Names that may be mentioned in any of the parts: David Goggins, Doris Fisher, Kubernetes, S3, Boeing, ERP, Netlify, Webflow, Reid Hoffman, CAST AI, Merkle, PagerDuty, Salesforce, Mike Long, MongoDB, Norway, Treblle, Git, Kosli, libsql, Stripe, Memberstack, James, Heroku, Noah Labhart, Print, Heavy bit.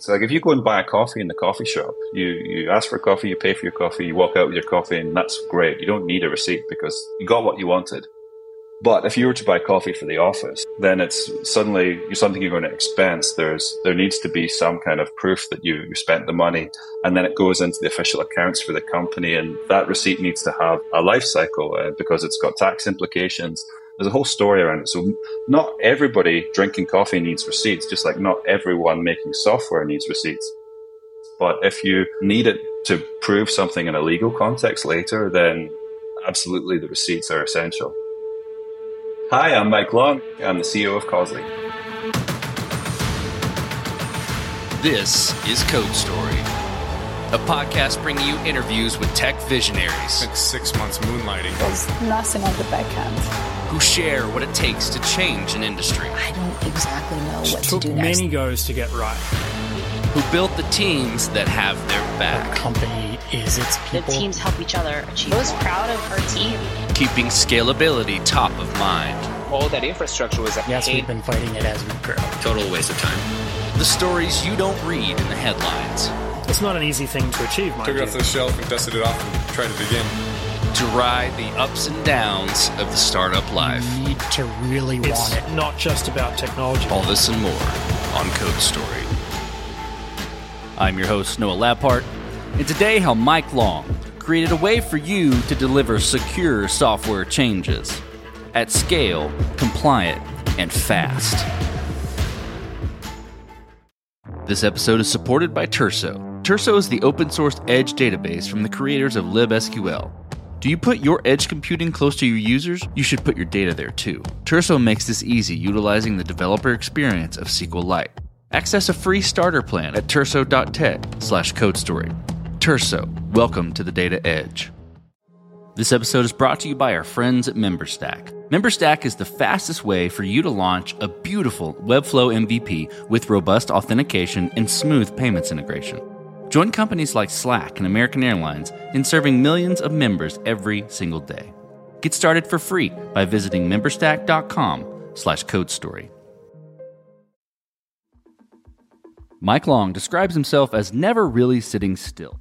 It's like if you go and buy a coffee in the coffee shop, you ask for coffee, you pay for your coffee, you walk out with your coffee, and that's great. You don't need a receipt because you got what you wanted. But if you were to buy coffee for the office, then it's suddenly something you're going to expense. There needs to be some kind of proof that you spent the money, and then it goes into the official accounts for the company, and that receipt needs to have a life cycle because it's got tax implications. There's a whole story around it. So not everybody drinking coffee needs receipts, just like not everyone making software needs receipts. But if you need it to prove something in a legal context later, then absolutely the receipts are essential. Hi, I'm Mike Long. I'm the CEO of Kosli. This is Code Story, a podcast bringing you interviews with tech visionaries. I spent 6 months moonlighting. There's nothing on the back end. Who share what it takes to change an industry. I don't exactly know what to do next. Took many goes to get right. Who built the teams that have their back. The company is its people. The teams help each other achieve. I was proud of our team. Keeping scalability top of mind. All that infrastructure was we've been fighting it as we grow. Total waste of time. The stories you don't read in the headlines. It's not an easy thing to achieve, Mike. Took it off the shelf and dusted it off and tried it again. To ride the ups and downs of the startup life. You need to really want it. It's not just about technology. All this and more on Code Story. I'm your host, Noah Labhart, and today how Mike Long created a way for you to deliver secure software changes at scale, compliant, and fast. This episode is supported by Turso. Turso is the open-source edge database from the creators of libsql. Do you put your edge computing close to your users? You should put your data there too. Turso makes this easy utilizing the developer experience of SQLite. Access a free starter plan at turso.tech/codestory. Turso, welcome to the data edge. This episode is brought to you by our friends at Memberstack. Memberstack is the fastest way for you to launch a beautiful Webflow MVP with robust authentication and smooth payments integration. Join companies like Slack and American Airlines in serving millions of members every single day. Get started for free by visiting memberstack.com/codestory. Mike Long describes himself as never really sitting still.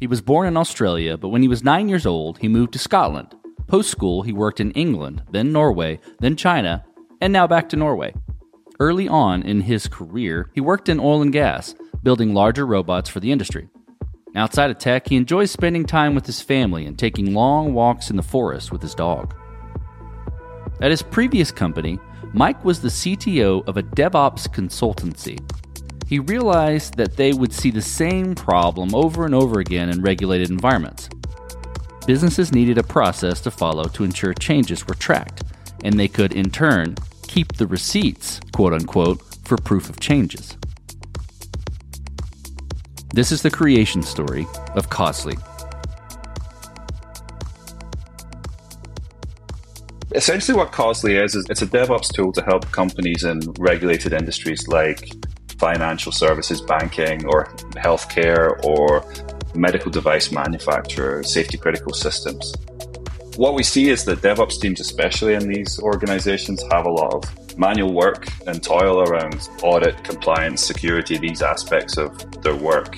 He was born in Australia, but when he was 9 years old, he moved to Scotland. Post-school, he worked in England, then Norway, then China, and now back to Norway. Early on in his career, he worked in oil and gas, building larger robots for the industry. Outside of tech, he enjoys spending time with his family and taking long walks in the forest with his dog. At his previous company, Mike was the CTO of a DevOps consultancy. He realized that they would see the same problem over and over again in regulated environments. Businesses needed a process to follow to ensure changes were tracked, and they could, in turn, keep the receipts, quote-unquote, for proof of changes. This is the creation story of Kosli. Essentially what Kosli is it's a DevOps tool to help companies in regulated industries like financial services, banking, or healthcare, or medical device manufacturer, safety critical systems. What we see is that DevOps teams, especially in these organizations, have a lot of manual work and toil around audit, compliance, security, these aspects of their work.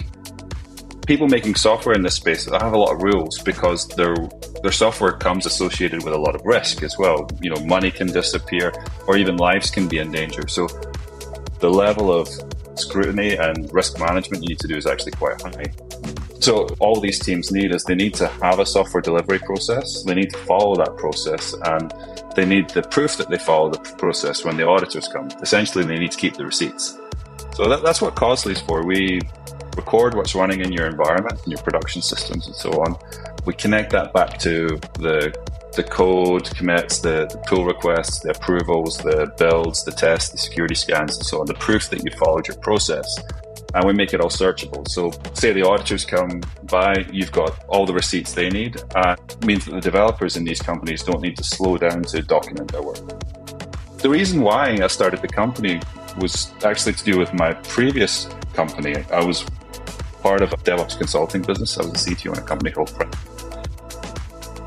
People making software in this space have a lot of rules because their software comes associated with a lot of risk as well. You know, money can disappear, or even lives can be in danger. So the level of scrutiny and risk management you need to do is actually quite high. So all these teams need is they need to have a software delivery process. They need to follow that process, and they need the proof that they follow the process when the auditors come. Essentially, they need to keep the receipts. So that's what Kosli is for. We record what's running in your environment, in your production systems and so on. We connect that back to the code, commits, the pull requests, the approvals, the builds, the tests, the security scans, and so on, the proof that you followed your process. And we make it all searchable. So say the auditors come by, you've got all the receipts they need. It means that the developers in these companies don't need to slow down to document their work. The reason why I started the company was actually to do with my previous company. I was part of a DevOps consulting business. I was a CTO in a company called Print.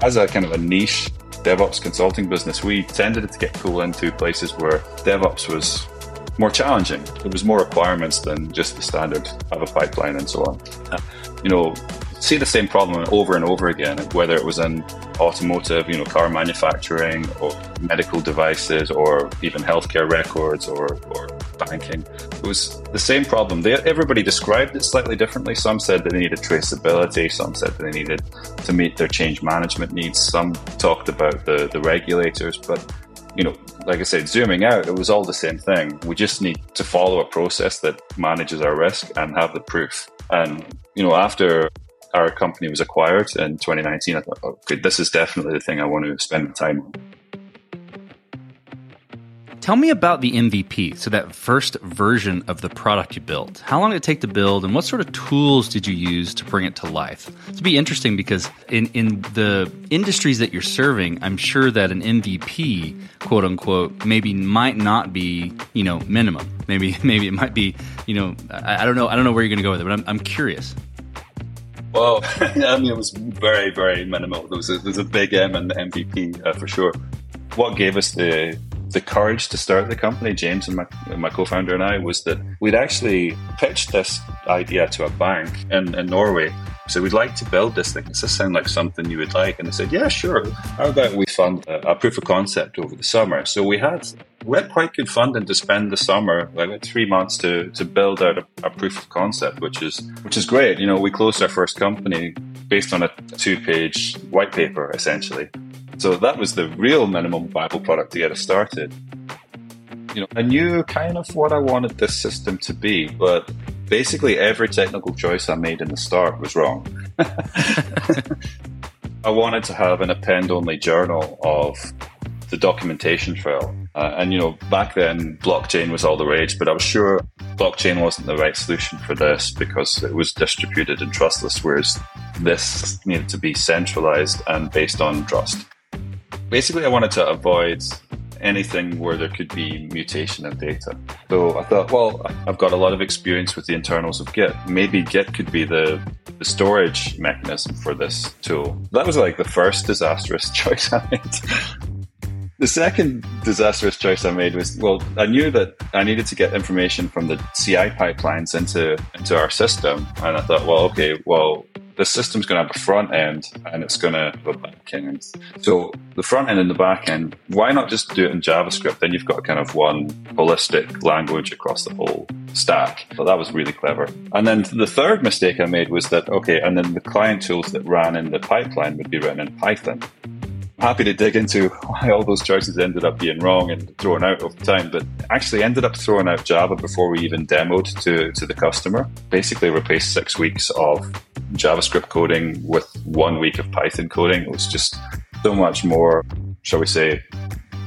As a kind of a niche DevOps consulting business, we tended to get pulled into places where DevOps was more challenging. There was more requirements than just the standard have a pipeline and so on. You know, see the same problem over and over again, whether it was in automotive, you know, car manufacturing or medical devices or even healthcare records or banking. It was the same problem. Everybody described it slightly differently. Some said that they needed traceability. Some said that they needed to meet their change management needs. Some talked about the regulators. But, you know, like I said, zooming out, it was all the same thing. We just need to follow a process that manages our risk and have the proof. And, you know, after our company was acquired in 2019, I thought, okay, this is definitely the thing I want to spend my time on. Tell me about the MVP, so that first version of the product you built. How long did it take to build, and what sort of tools did you use to bring it to life? It'd be interesting because in the industries that you're serving, I'm sure that an MVP, quote unquote, maybe might not be, you know, minimum. Maybe it might be, you know, I don't know where you're going to go with it, but I'm curious. Well, I mean, it was very, very minimal. There was a big M in the MVP for sure. What gave us the courage to start the company, James and my co-founder and I, was that we'd actually pitched this idea to a bank in Norway. So we'd like to build this thing. Does this sound like something you would like? And they said, yeah, sure. How about we fund a proof of concept over the summer? So we had quite good funding to spend the summer, like 3 months to build out a proof of concept, which is great. You know, we closed our first company based on a 2-page white paper, essentially. So that was the real minimum viable product to get us started. You know, I knew kind of what I wanted this system to be, but basically every technical choice I made in the start was wrong. I wanted to have an append-only journal of the documentation trail. And, you know, back then, blockchain was all the rage, but I was sure blockchain wasn't the right solution for this because it was distributed and trustless, whereas this needed to be centralized and based on trust. Basically, I wanted to avoid anything where there could be mutation of data. So I thought, well, I've got a lot of experience with the internals of Git. Maybe Git could be the storage mechanism for this tool. That was like the first disastrous choice I made. The second disastrous choice I made was, well, I knew that I needed to get information from the CI pipelines into our system. And I thought, well, okay, well, the system's going to have a front end and it's going to have a back end. So the front end and the back end, why not just do it in JavaScript? Then you've got kind of one holistic language across the whole stack. So that was really clever. And then the third mistake I made was that, okay, and then the client tools that ran in the pipeline would be written in Python. I'm happy to dig into why all those choices ended up being wrong and thrown out over time, but actually ended up throwing out Java before we even demoed to the customer. Basically replaced 6 weeks of JavaScript coding with 1 week of Python coding. It was just so much more, shall we say,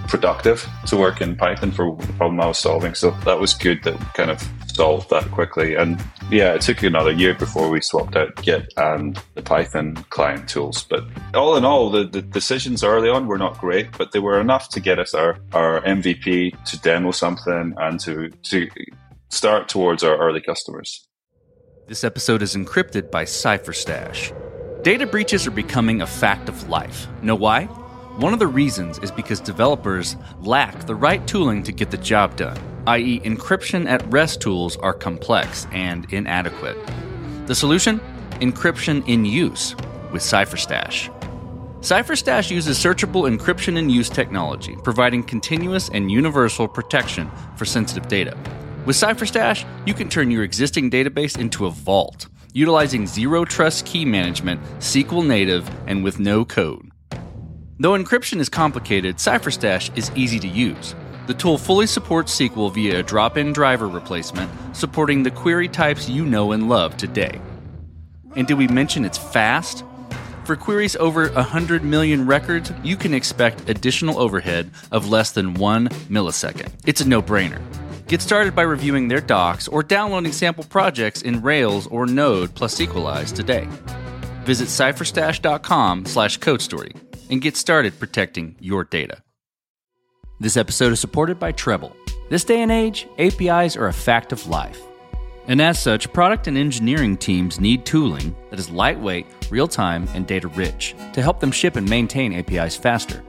productive to work in Python for the problem I was solving. So that was good that kind of solved that quickly. And yeah, it took another year before we swapped out Git and the Python client tools. But all in all, the decisions early on were not great, but they were enough to get us our MVP, to demo something and to start towards our early customers. This episode is encrypted by CipherStash. Data breaches are becoming a fact of life. Know why? One of the reasons is because developers lack the right tooling to get the job done, i.e. encryption at rest tools are complex and inadequate. The solution? Encryption in use with CipherStash. CipherStash uses searchable encryption in use technology, providing continuous and universal protection for sensitive data. With CipherStash, you can turn your existing database into a vault, utilizing zero-trust key management, SQL native, and with no code. Though encryption is complicated, CipherStash is easy to use. The tool fully supports SQL via a drop-in driver replacement, supporting the query types you know and love today. And did we mention it's fast? For queries over 100 million records, you can expect additional overhead of less than 1 millisecond. It's a no-brainer. Get started by reviewing their docs or downloading sample projects in Rails or Node plus SQLize today. Visit CipherStash.com/CodeStory. and get started protecting your data. This episode is supported by Treblle. This day and age, APIs are a fact of life. And as such, product and engineering teams need tooling that is lightweight, real-time, and data-rich to help them ship and maintain APIs faster.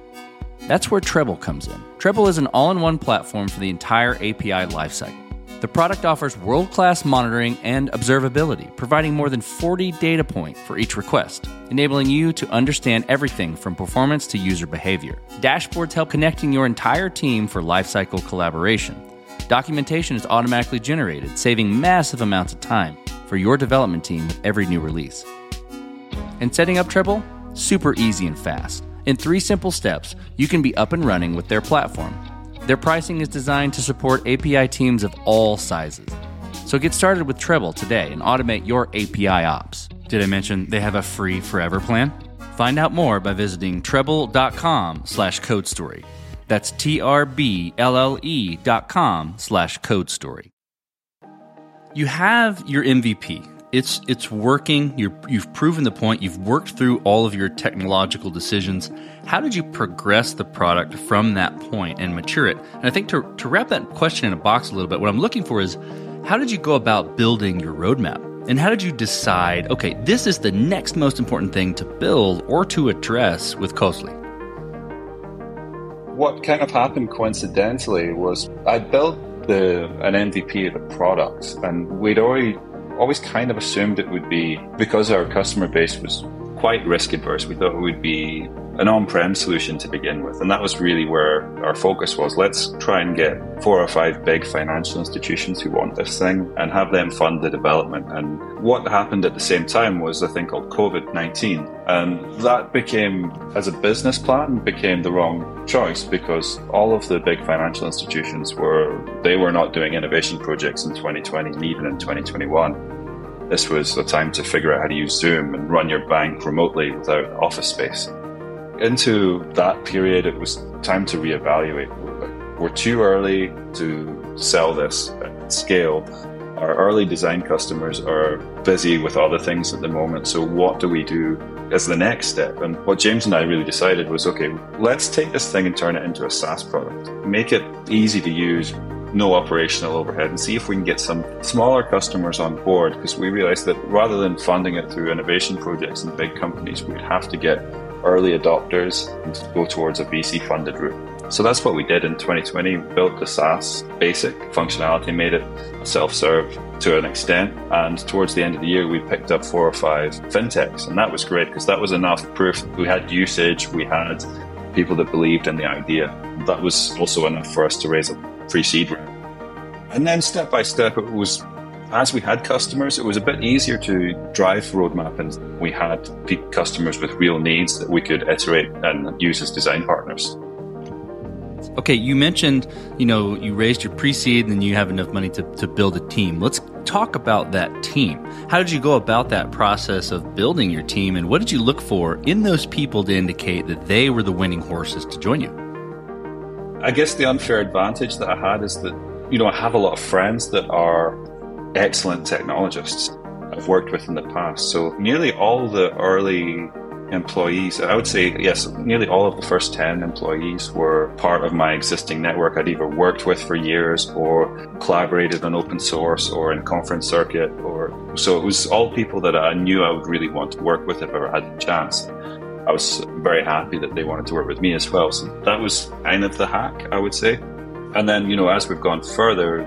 That's where Trebble comes in. Trebble is an all-in-one platform for the entire API lifecycle. The product offers world-class monitoring and observability, providing more than 40 data points for each request, enabling you to understand everything from performance to user behavior. Dashboards help connecting your entire team for lifecycle collaboration. Documentation is automatically generated, saving massive amounts of time for your development team with every new release. And setting up Treblle? Super easy and fast. In 3 simple steps, you can be up and running with their platform. Their pricing is designed to support API teams of all sizes. So get started with Treblle today and automate your API ops. Did I mention they have a free forever plan? Find out more by visiting Trebble.com/CodeStory. That's TRBLLE.com/CodeStory. You have your MVP. It's working. You've proven the point. You've worked through all of your technological decisions. How did you progress the product from that point and mature it? And I think to wrap that question in a box a little bit, what I'm looking for is, how did you go about building your roadmap? And how did you decide, okay, this is the next most important thing to build or to address with Kosli? What kind of happened coincidentally was I built an MVP of a product, and we'd always kind of assumed it would be, because our customer base was quite risk adverse, we thought it would be an on-prem solution to begin with. And that was really where our focus was. Let's try and get 4 or 5 big financial institutions who want this thing and have them fund the development. And what happened at the same time was a thing called COVID-19. And that became, as a business plan, became the wrong choice, because all of the big financial institutions were not doing innovation projects in 2020 and even in 2021. This was the time to figure out how to use Zoom and run your bank remotely without office space. Into that period, it was time to reevaluate. We're too early to sell this at scale. Our early design customers are busy with other things at the moment. So what do we do as the next step? And what James and I really decided was, okay, let's take this thing and turn it into a SaaS product. Make it easy to use, no operational overhead, and see if we can get some smaller customers on board, because we realized that rather than funding it through innovation projects and big companies, we'd have to get early adopters and go towards a VC-funded route. So that's what we did in 2020. We built the SaaS basic functionality, made it self-serve to an extent, and towards the end of the year, we picked up 4 or 5 fintechs, and that was great because that was enough proof. We had usage, we had people that believed in the idea. That was also enough for us to raise a pre-seed round. And then step by step, it was, as we had customers, it was a bit easier to drive roadmap, and we had peak customers with real needs that we could iterate and use as design partners. Okay, you mentioned, you raised your pre-seed and you have enough money to build a team. Let's talk about that team. How did you go about that process of building your team, and what did you look for in those people to indicate that they were the winning horses to join you? I guess the unfair advantage that I had is that, I have a lot of friends that are excellent technologists I've worked with in the past. So nearly all the early employees, I would say, yes, nearly all of the first 10 employees were part of my existing network I'd either worked with for years or collaborated on open source or in conference circuit. So it was all people that I knew I would really want to work with if I ever had the chance. I was very happy that they wanted to work with me as well. So that was kind of the hack, I would say. And then, as we've gone further,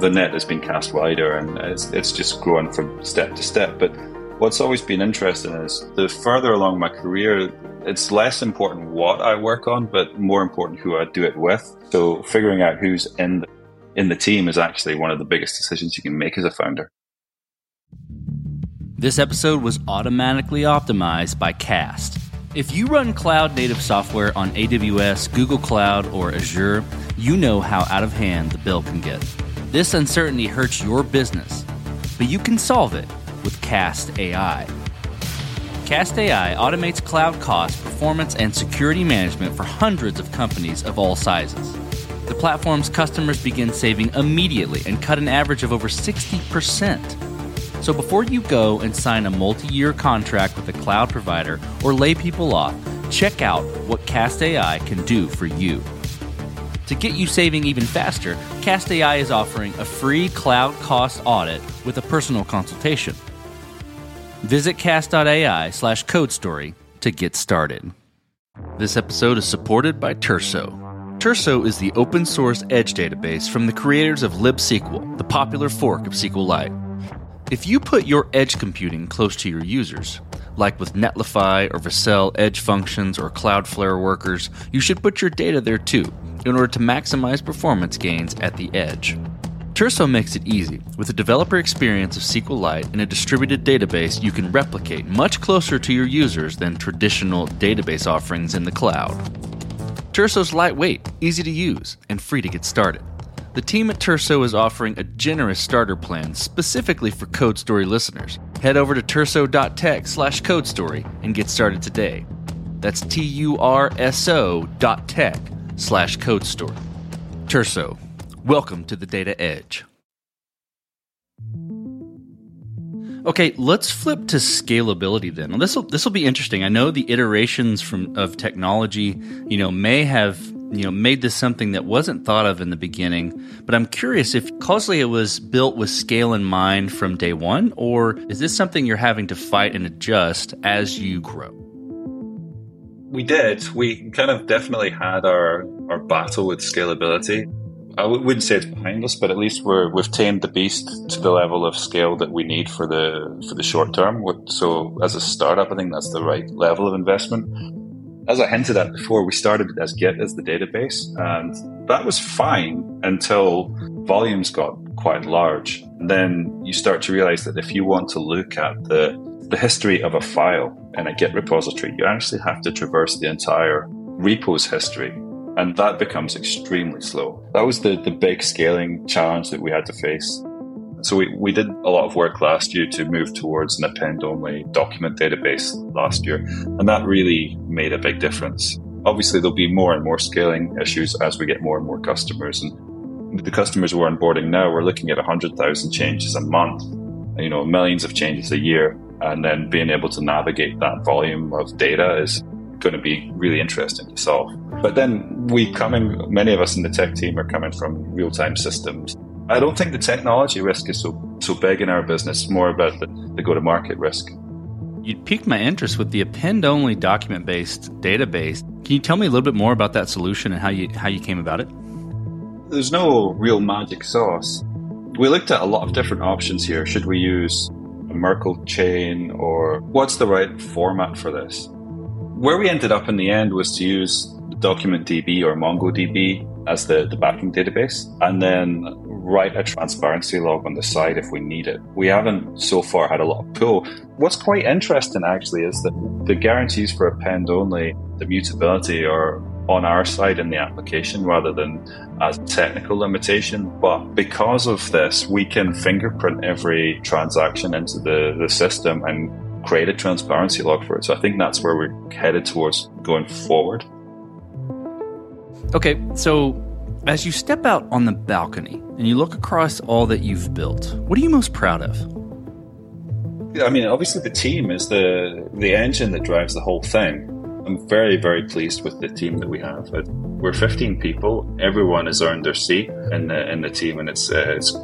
the net has been cast wider, and it's just grown from step to step. But what's always been interesting is, the further along my career, it's less important what I work on, but more important who I do it with. So figuring out who's in the team is actually one of the biggest decisions you can make as a founder. This episode was automatically optimized by CAST. If you run cloud-native software on AWS, Google Cloud, or Azure, you know how out of hand the bill can get. This uncertainty hurts your business, but you can solve it with CAST AI. CAST AI automates cloud cost, performance, and security management for hundreds of companies of all sizes. The platform's customers begin saving immediately and cut an average of over 60%. So before you go and sign a multi-year contract with a cloud provider or lay people off, check out what CAST AI can do for you. To get you saving even faster, CAST AI is offering a free cloud cost audit with a personal consultation. Visit cast.ai/CodeStory to get started. This episode is supported by Turso. Turso is the open source edge database from the creators of libsequel, the popular fork of SQLite. If you put your edge computing close to your users, like with Netlify or Vercel edge functions or Cloudflare workers, you should put your data there too in order to maximize performance gains at the edge. Turso makes it easy. With the developer experience of SQLite in a distributed database, you can replicate much closer to your users than traditional database offerings in the cloud. Turso's lightweight, easy to use, and free to get started. The team at Turso is offering a generous starter plan specifically for Code Story listeners. Head over to turso.tech/codestory and get started today. That's turso.tech/codestory. Turso, welcome to the data edge. Okay, let's flip to scalability then. This will be interesting. I know the iterations of technology, may have made this something that wasn't thought of in the beginning. But I'm curious if Kosli was built with scale in mind from day one, or is this something you're having to fight and adjust as you grow? We did. We kind of definitely had our battle with scalability. I wouldn't say it's behind us, but at least we've tamed the beast to the level of scale that we need for the short term. So as a startup, I think that's the right level of investment. As I hinted at before, we started as Git as the database, and that was fine until volumes got quite large. And then you start to realize that if you want to look at the history of a file in a Git repository, you actually have to traverse the entire repo's history. And that becomes extremely slow. That was the big scaling challenge that we had to face. So we did a lot of work last year to move towards an append-only document database last year. And that really made a big difference. Obviously, there'll be more and more scaling issues as we get more and more customers. And the customers we're onboarding now, we're looking at 100,000 changes a month, millions of changes a year. And then being able to navigate that volume of data is going to be really interesting to solve. But then many of us in the tech team are coming from real-time systems. I don't think the technology risk is so big in our business, more about the go-to-market risk. You piqued my interest with the append-only document-based database. Can you tell me a little bit more about that solution and how you came about it? There's no real magic sauce. We looked at a lot of different options here. Should we use a Merkle chain, or what's the right format for this? Where we ended up in the end was to use DocumentDB or MongoDB as the backing database, and then write a transparency log on the side if we need it. We haven't so far had a lot of pull. What's quite interesting actually is that the guarantees for append only, the mutability, are on our side in the application rather than as a technical limitation. But because of this, we can fingerprint every transaction into the system and create a transparency log for it. So I think that's where we're headed towards going forward. Okay, so as you step out on the balcony and you look across all that you've built, what are you most proud of? I mean, obviously the team is the engine that drives the whole thing. I'm very, very pleased with the team that we have. We're 15 people. Everyone has earned their seat in the team, and it's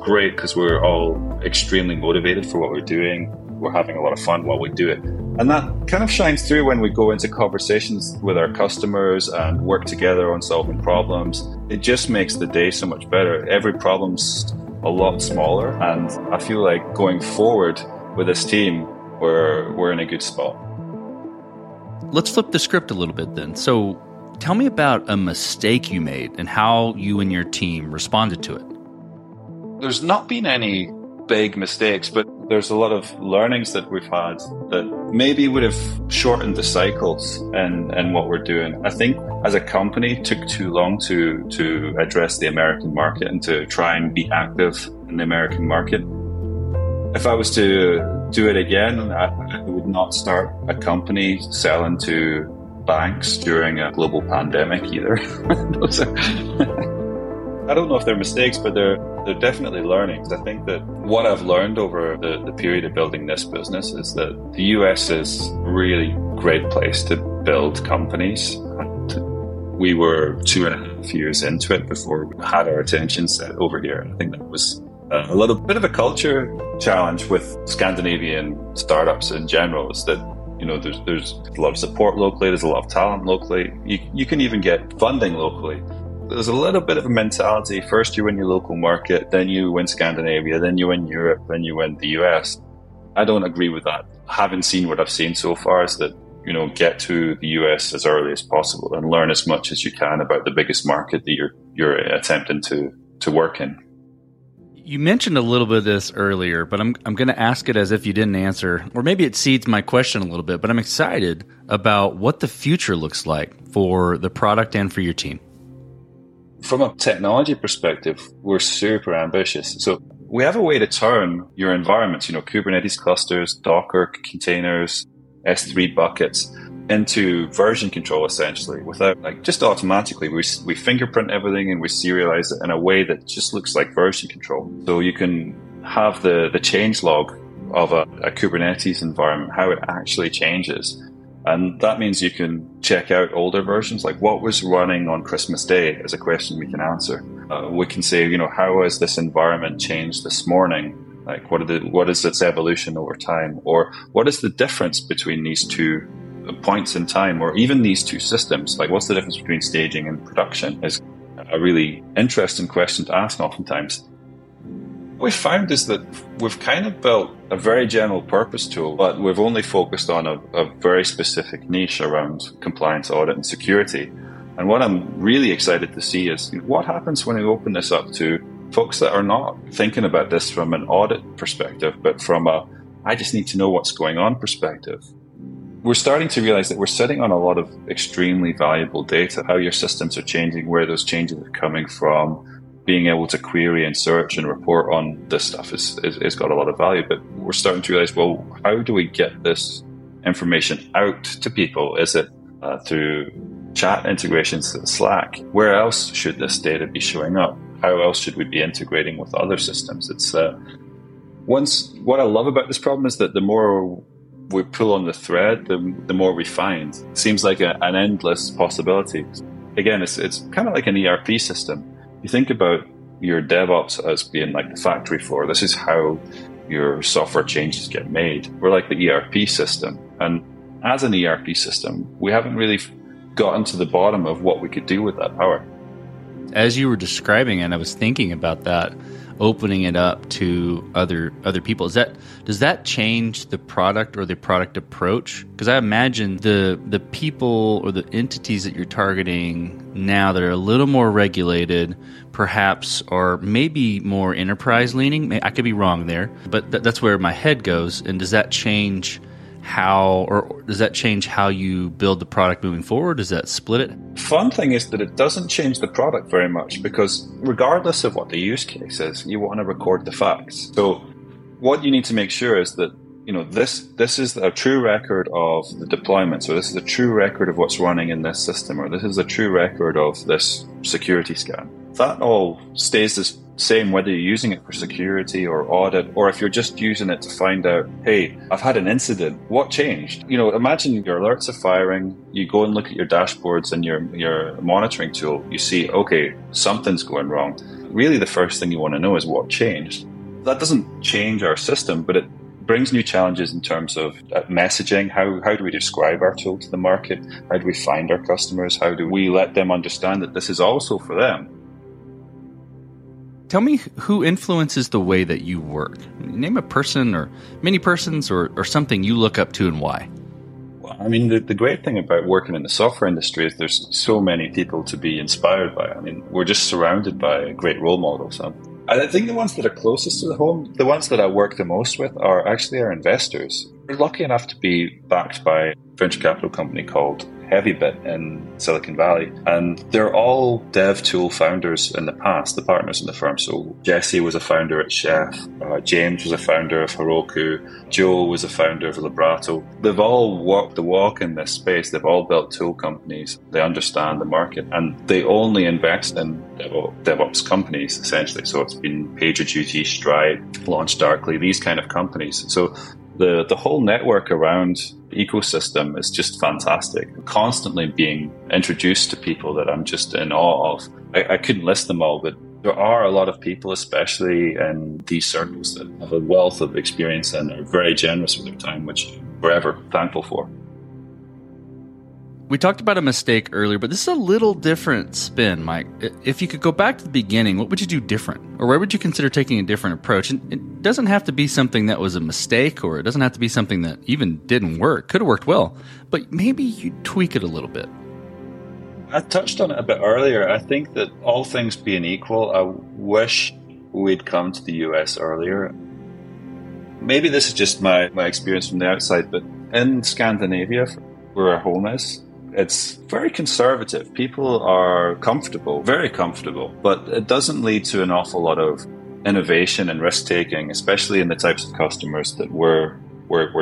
great because we're all extremely motivated for what we're doing. We're having a lot of fun while we do it. And that kind of shines through when we go into conversations with our customers and work together on solving problems. It just makes the day so much better. Every problem's a lot smaller. And I feel like going forward with this team, we're in a good spot. Let's flip the script a little bit then. So tell me about a mistake you made and how you and your team responded to it. There's not been any big mistakes, but there's a lot of learnings that we've had that maybe would have shortened the cycles in what we're doing. I think as a company, it took too long to address the American market and to try and be active in the American market. If I was to do it again, I would not start a company selling to banks during a global pandemic either. I don't know if they're mistakes, but they're definitely learnings. I think that what I've learned over the period of building this business is that the US is a really great place to build companies. We were 2.5 years into it before we had our attention set over here. And I think that was a little bit of a culture challenge with Scandinavian startups in general, is that You know, there's a lot of support locally, there's a lot of talent locally. You can even get funding locally. There's a little bit of a mentality, first you win your local market, then you win Scandinavia, then you win Europe, then you win the US. I don't agree with that. Having seen what I've seen so far is that, you know, get to the US as early as possible and learn as much as you can about the biggest market that you're attempting to work in. You mentioned a little bit of this earlier, but I'm going to ask it as if you didn't answer, or maybe it seeds my question a little bit, but I'm excited about what the future looks like for the product and for your team. From a technology perspective, we're super ambitious. So we have a way to turn your environments, you know, Kubernetes clusters, Docker containers, S3 buckets into version control, essentially, without just automatically. We fingerprint everything and we serialize it in a way that just looks like version control. So you can have the change log of a Kubernetes environment, how it actually changes. And that means you can check out older versions, like what was running on Christmas Day is a question we can answer. We can say, you know, how has this environment changed this morning? Like what is its evolution over time? Or what is the difference between these two points in time, or even these two systems? Like, what's the difference between staging and production is a really interesting question to ask oftentimes. What we found is that we've kind of built a very general purpose tool, but we've only focused on a very specific niche around compliance, audit, and security. And what I'm really excited to see is what happens when we open this up to folks that are not thinking about this from an audit perspective, but from a, I just need to know what's going on perspective. We're starting to realize that we're sitting on a lot of extremely valuable data, how your systems are changing, where those changes are coming from, being able to query and search and report on this stuff is got a lot of value. But we're starting to realize, well, how do we get this information out to people? Is it through chat integrations in Slack? Where else should this data be showing up? How else should we be integrating with other systems? It's what I love about this problem is that the more we pull on the thread, the more we find. It seems like an endless possibility. Again, it's kind of like an ERP system. You think about your DevOps as being like the factory floor. This is how your software changes get made. We're like the ERP system. And as an ERP system, we haven't really gotten to the bottom of what we could do with that power. As you were describing, and I was thinking about that, opening it up to other people. Does that change the product or the product approach? Because I imagine the people or the entities that you're targeting now that are a little more regulated, perhaps, or maybe more enterprise leaning. I could be wrong there, but that's where my head goes. And does that change how you build the product moving forward? Does that split it? Fun thing is that it doesn't change the product very much, because regardless of what the use case is, you want to record the facts. So what you need to make sure is that, you know, this is a true record of the deployment. So this is a true record of what's running in this system, or this is a true record of this security scan. That all stays the same whether you're using it for security or audit, or if you're just using it to find out, hey, I've had an incident, what changed? You know, imagine your alerts are firing, you go and look at your dashboards and your monitoring tool, you see, okay, something's going wrong. Really the first thing you want to know is what changed. That doesn't change our system, but it brings new challenges in terms of messaging. How do we describe our tool to the market? How do we find our customers? How do we let them understand that this is also for them? Tell me, who influences the way that you work? Name a person or many persons or something you look up to, and why. Well, I mean, the great thing about working in the software industry is there's so many people to be inspired by. I mean, we're just surrounded by great role models. I think the ones that are closest to the home, the ones that I work the most with, are actually our investors. We're lucky enough to be backed by a venture capital company called Heavy Bit in Silicon Valley, and they're all dev tool founders in the past, the partners in the firm. So Jesse was a founder at Chef, James was a founder of Heroku, Joe was a founder of Librato. They've all walked the walk in this space. They've all built tool companies. They understand the market, and they only invest in DevOps companies, essentially. So it's been PagerDuty, Stripe, LaunchDarkly, these kind of companies. So the whole network around the ecosystem is just fantastic. Constantly being introduced to people that I'm just in awe of. I couldn't list them all, but there are a lot of people, especially in these circles, that have a wealth of experience and are very generous with their time, which forever thankful for. We talked about a mistake earlier, but this is a little different spin, Mike. If you could go back to the beginning, what would you do different? Or where would you consider taking a different approach? And it doesn't have to be something that was a mistake, or it doesn't have to be something that even didn't work. Could have worked well, but maybe you tweak it a little bit. I touched on it a bit earlier. I think that all things being equal, I wish we'd come to the US earlier. Maybe this is just my experience from the outside, but in Scandinavia, where our home is, it's very conservative. People are comfortable, very comfortable, but it doesn't lead to an awful lot of innovation and risk-taking, especially in the types of customers that we're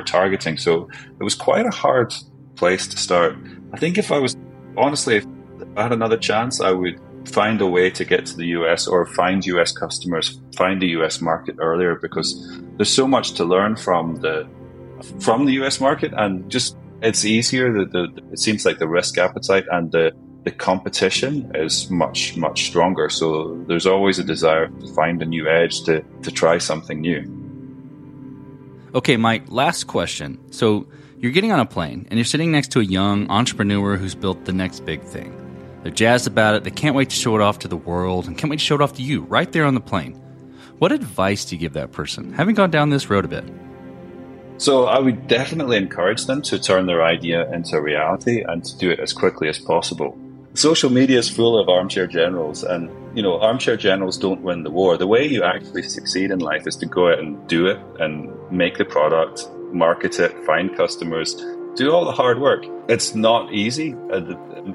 targeting. So it was quite a hard place to start. I think if I had another chance, I would find a way to get to the US or find US customers, find the US market earlier, because there's so much to learn from the US market, and just it's easier. It seems like the risk appetite and the competition is much, much stronger. So there's always a desire to find a new edge, to try something new. Okay, Mike, last question. So you're getting on a plane and you're sitting next to a young entrepreneur who's built the next big thing. They're jazzed about it. They can't wait to show it off to the world and can't wait to show it off to you right there on the plane. What advice do you give that person, having gone down this road a bit? So I would definitely encourage them to turn their idea into reality and to do it as quickly as possible. Social media is full of armchair generals, and armchair generals don't win the war. The way you actually succeed in life is to go out and do it and make the product, market it, find customers, do all the hard work. It's not easy.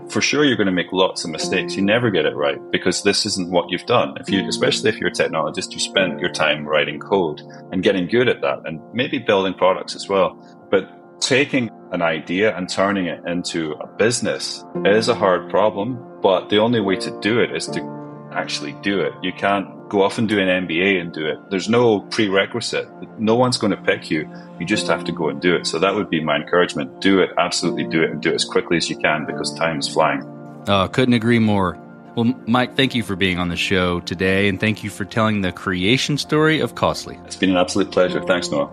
For sure, you're going to make lots of mistakes. You never get it right because this isn't what you've done. Especially if you're a technologist, you spend your time writing code and getting good at that and maybe building products as well. But taking an idea and turning it into a business is a hard problem, but the only way to do it is to actually do it. You can't go off and do an MBA and do it. There's no prerequisite. No one's going to pick you. You just have to go and do it. So that would be my encouragement. Do it, absolutely do it, and do it as quickly as you can because time is flying. Couldn't agree more. Well, Mike, thank you for being on the show today, and thank you for telling the creation story of Kosli. It's been an absolute pleasure. Thanks, Noah.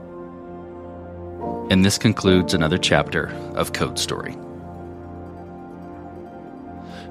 And this concludes another chapter of Code Story.